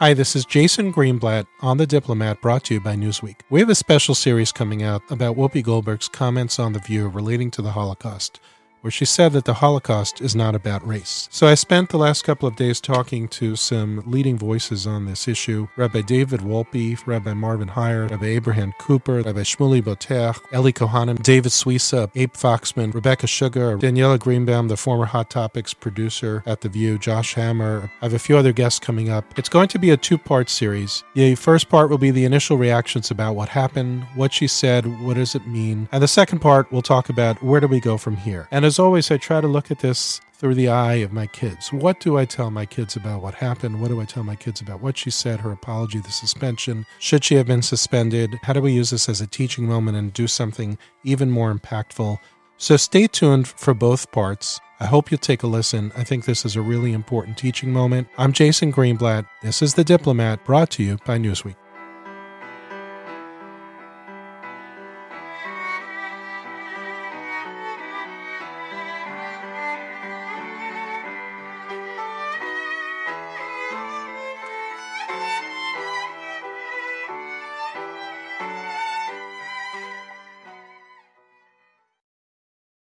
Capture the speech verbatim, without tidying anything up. Hi, this is Jason Greenblatt on The Diplomat, brought to you by Newsweek. We have a special series coming out about Whoopi Goldberg's comments on The View relating to the Holocaust, where she said that the Holocaust is not about race. So I spent the last couple of days talking to some leading voices on this issue: Rabbi David Wolpe, Rabbi Marvin Hier, Rabbi Abraham Cooper, Rabbi Shmuley Boteach, Ellie Kohanim, David Suissa, Abe Foxman, Rebecca Sugar, Daniela Greenbaum, the former Hot Topics producer at The View, Josh Hammer. I have a few other guests coming up. It's going to be a two-part series. The first part will be the initial reactions about what happened, what she said, what does it mean, and the second part we'll talk about where do we go from here. And as As always, I try to look at this through the eye of my kids. What do I tell my kids about what happened? What do I tell my kids about what she said, her apology, the suspension? Should she have been suspended? How do we use this as a teaching moment and do something even more impactful? So stay tuned for both parts. I hope you'll take a listen. I think this is a really important teaching moment. I'm Jason Greenblatt. This is The Diplomat, brought to you by Newsweek.